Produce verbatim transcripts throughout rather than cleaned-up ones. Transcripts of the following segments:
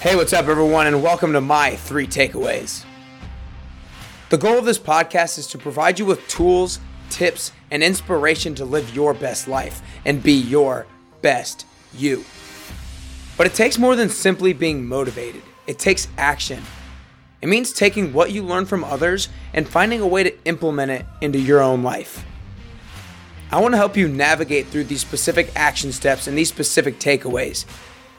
Hey, what's up, everyone, and welcome to my three takeaways. The goal of this podcast is to provide you with tools, tips, and inspiration to live your best life and be your best you. But it takes more than simply being motivated. It takes action. It means taking what you learn from others and finding a way to implement it into your own life. I want to help you navigate through these specific action steps and these specific takeaways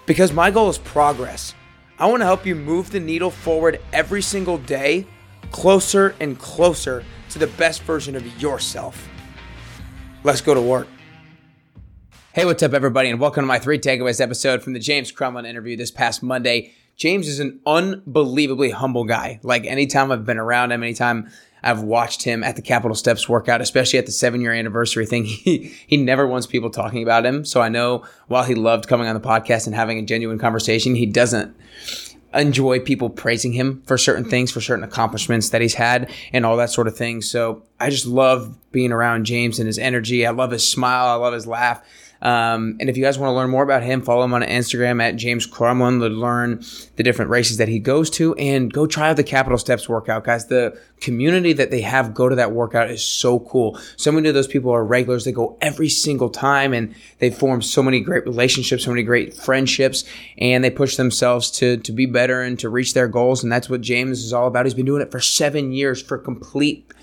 because my goal is progress. I want to help you move the needle forward every single day, closer and closer to the best version of yourself. Let's go to work. Hey, what's up, everybody, and welcome to my three takeaways episode from the James Crumlin interview this past Monday. James is an unbelievably humble guy. Like, anytime I've been around him, anytime I've watched him at the Capitol Steps workout, especially at the seven-year anniversary thing, he, he never wants people talking about him. So I know while he loved coming on the podcast and having a genuine conversation, he doesn't enjoy people praising him for certain things, for certain accomplishments that he's had and all that sort of thing. So I just love being around James and his energy. I love his smile. I love his laugh. Um, and if you guys want to learn more about him, follow him on Instagram at James Crumlin to learn the different races that he goes to, and go try out the Capitol Steps workout, guys. The community that they have go to that workout is so cool. So many of those people are regulars. They go every single time, and they form so many great relationships, so many great friendships, and they push themselves to, to be better and to reach their goals. And that's what James is all about. He's been doing it for seven years for complete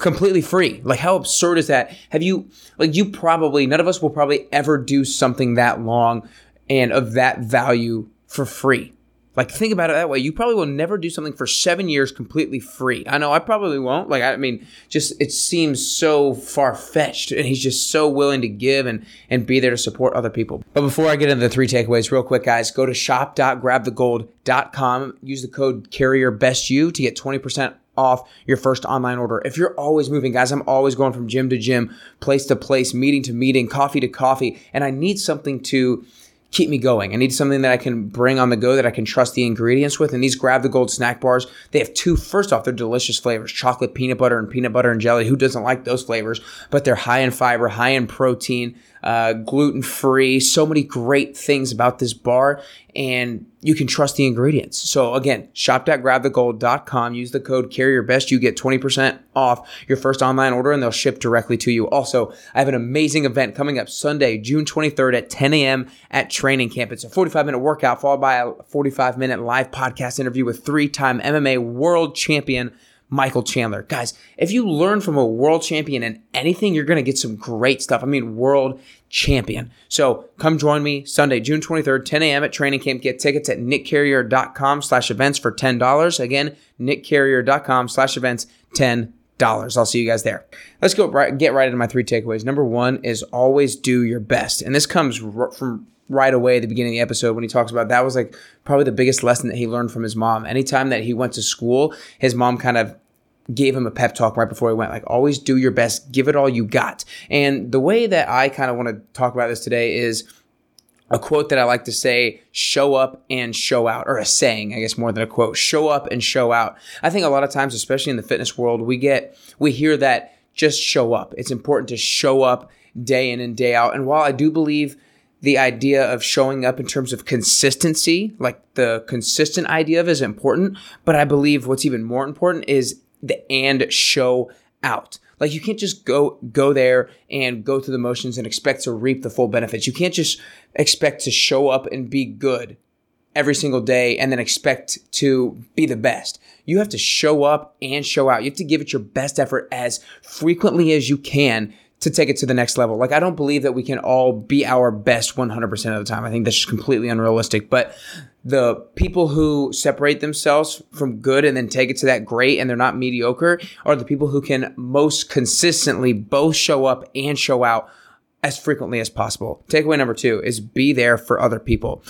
completely free. Like, how absurd is that? Have you, like, you probably, none of us will probably ever do something that long and of that value for free. Like, think about it that way. You probably will never do something for seven years completely free. I know I probably won't. Like, I mean, just, it seems so far-fetched, and he's just so willing to give and, and be there to support other people. But before I get into the three takeaways, real quick, guys, go to shop dot grab the gold dot com. Use the code CARRIERBESTYOU to get twenty percent off your first online order. If you're always moving, guys, I'm always going from gym to gym, place to place, meeting to meeting, coffee to coffee, and I need something to keep me going. I need something that I can bring on the go, that I can trust the ingredients with. And these Grab the Gold snack bars, they have two. First off, they're delicious flavors, chocolate, peanut butter, and peanut butter and jelly. Who doesn't like those flavors? But they're high in fiber, high in protein, uh, gluten-free, so many great things about this bar, and you can trust the ingredients. So again, shop dot grab the gold dot com. Use the code CARRIERBEST. You get twenty percent off your first online order, and they'll ship directly to you. Also, I have an amazing event coming up Sunday, June twenty-third at ten a.m. at training camp. It's a forty-five minute workout followed by a forty-five minute live podcast interview with three-time M M A world champion Michael Chandler. Guys, if you learn from a world champion in anything, you're going to get some great stuff. I mean, world champion. So come join me Sunday, June twenty-third, ten a.m. at training camp. Get tickets at nick carrier dot com slash events for ten dollars. Again, nick carrier dot com slash events, ten dollars. I'll see you guys there. Let's go right, get right into my three takeaways. Number one is always do your best. And this comes from right away at the beginning of the episode when he talks about that was like probably the biggest lesson that he learned from his mom. Anytime that he went to school, his mom kind of gave him a pep talk right before he went, like, always do your best, give it all you got. And the way that I kind of want to talk about this today is a quote that I like to say, show up and show out, or a saying, I guess, more than a quote, show up and show out. I think a lot of times, especially in the fitness world, we get, we hear that just show up. It's important to show up day in and day out. And while I do believe the idea of showing up in terms of consistency, like the consistent idea of it, is important, but I believe what's even more important is the and show out. Like, you can't just go go there and go through the motions and expect to reap the full benefits. You can't just expect to show up and be good every single day and then expect to be the best. You have to show up and show out. You have to give it your best effort as frequently as you can to take it to the next level. Like, I don't believe that we can all be our best one hundred percent of the time. I think that's just completely unrealistic. But the people who separate themselves from good and then take it to that great and they're not mediocre are the people who can most consistently both show up and show out as frequently as possible. Takeaway number two is be there for other people.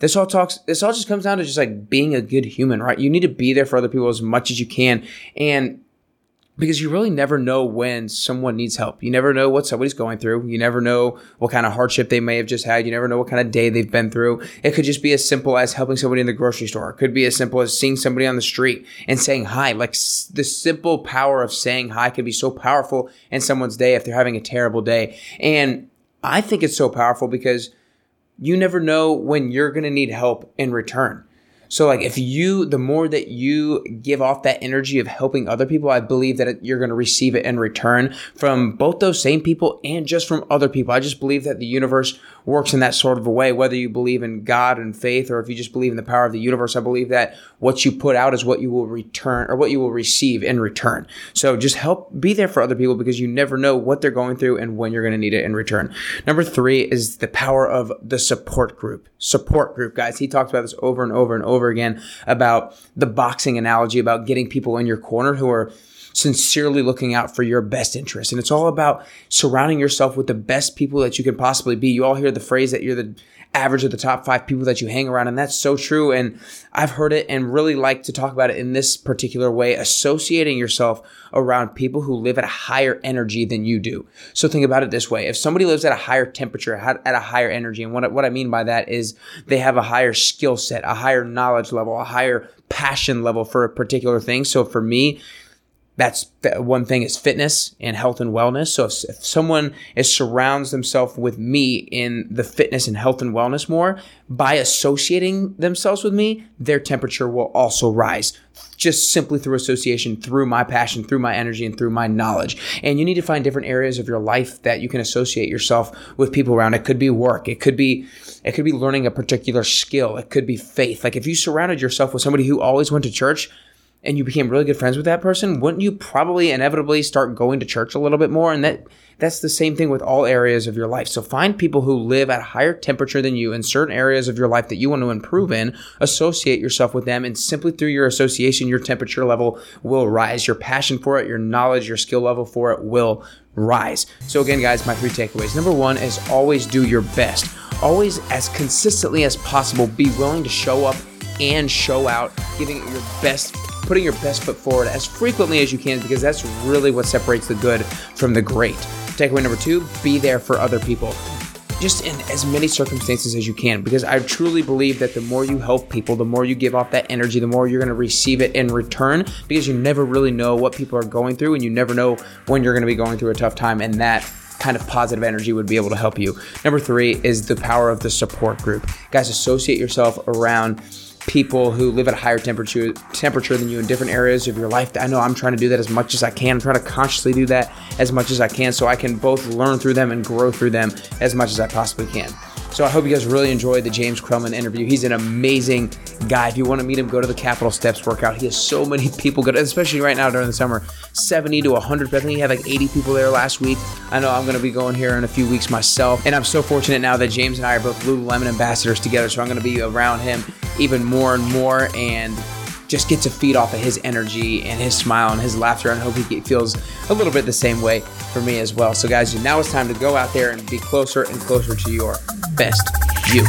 This all talks. This all just comes down to just like being a good human, right? You need to be there for other people as much as you can, and because you really never know when someone needs help. You never know what somebody's going through. You never know what kind of hardship they may have just had. You never know what kind of day they've been through. It could just be as simple as helping somebody in the grocery store. It could be as simple as seeing somebody on the street and saying hi. Like, the simple power of saying hi can be so powerful in someone's day if they're having a terrible day. And I think it's so powerful because you never know when you're going to need help in return. So like if you, the more that you give off that energy of helping other people, I believe that you're going to receive it in return from both those same people and just from other people. I just believe that the universe works in that sort of a way, whether you believe in God and faith, or if you just believe in the power of the universe. I believe that what you put out is what you will return, or what you will receive in return. So just help, be there for other people, because you never know what they're going through and when you're going to need it in return. Number three is the power of the support group. Support group, guys. He talked about this over and over and over again about the boxing analogy, about getting people in your corner who are sincerely looking out for your best interest. And it's all about surrounding yourself with the best people that you can possibly be. You all hear the phrase that you're the average of the top five people that you hang around. And that's so true. And I've heard it and really like to talk about it in this particular way, associating yourself around people who live at a higher energy than you do. So think about it this way. If somebody lives at a higher temperature, at a higher energy, and what, what I mean by that is they have a higher skill set, a higher knowledge level, a higher passion level for a particular thing. So for me, that's one thing is fitness and health and wellness. So if, if someone is surrounds themselves with me in the fitness and health and wellness more, by associating themselves with me, their temperature will also rise, just simply through association, through my passion, through my energy, and through my knowledge. And you need to find different areas of your life that you can associate yourself with people around. It could be work. It could be it could be learning a particular skill. It could be faith. Like if you surrounded yourself with somebody who always went to church, and you became really good friends with that person, wouldn't you probably inevitably start going to church a little bit more? And that that's the same thing with all areas of your life. So find people who live at a higher temperature than you in certain areas of your life that you want to improve in, associate yourself with them, and simply through your association, your temperature level will rise. Your passion for it, your knowledge, your skill level for it will rise. So again, guys, my three takeaways. Number one is always do your best. Always, as consistently as possible, be willing to show up and show out, giving it your best, putting your best foot forward as frequently as you can, because that's really what separates the good from the great. Takeaway number two, be there for other people, just in as many circumstances as you can, because I truly believe that the more you help people, the more you give off that energy, the more you're going to receive it in return, because you never really know what people are going through, and you never know when you're going to be going through a tough time, and that kind of positive energy would be able to help you. Number three is the power of the support group. Guys, associate yourself around people who live at a higher temperature temperature than you in different areas of your life. I know I'm trying to do that as much as I can. I'm trying to consciously do that as much as I can, so I can both learn through them and grow through them as much as I possibly can. So I hope you guys really enjoyed the James Crumlin interview. He's an amazing guy. If you want to meet him, go to the Capitol Steps workout. He has so many people go to, especially right now during the summer, seventy to one hundred. I think he had like eighty people there last week. I know I'm going to be going here in a few weeks myself. And I'm so fortunate now that James and I are both Lululemon ambassadors together. So I'm going to be around him even more and more, and just get to feed off of his energy and his smile and his laughter. And I hope he feels a little bit the same way for me as well. So guys, now it's time to go out there and be closer and closer to your best you.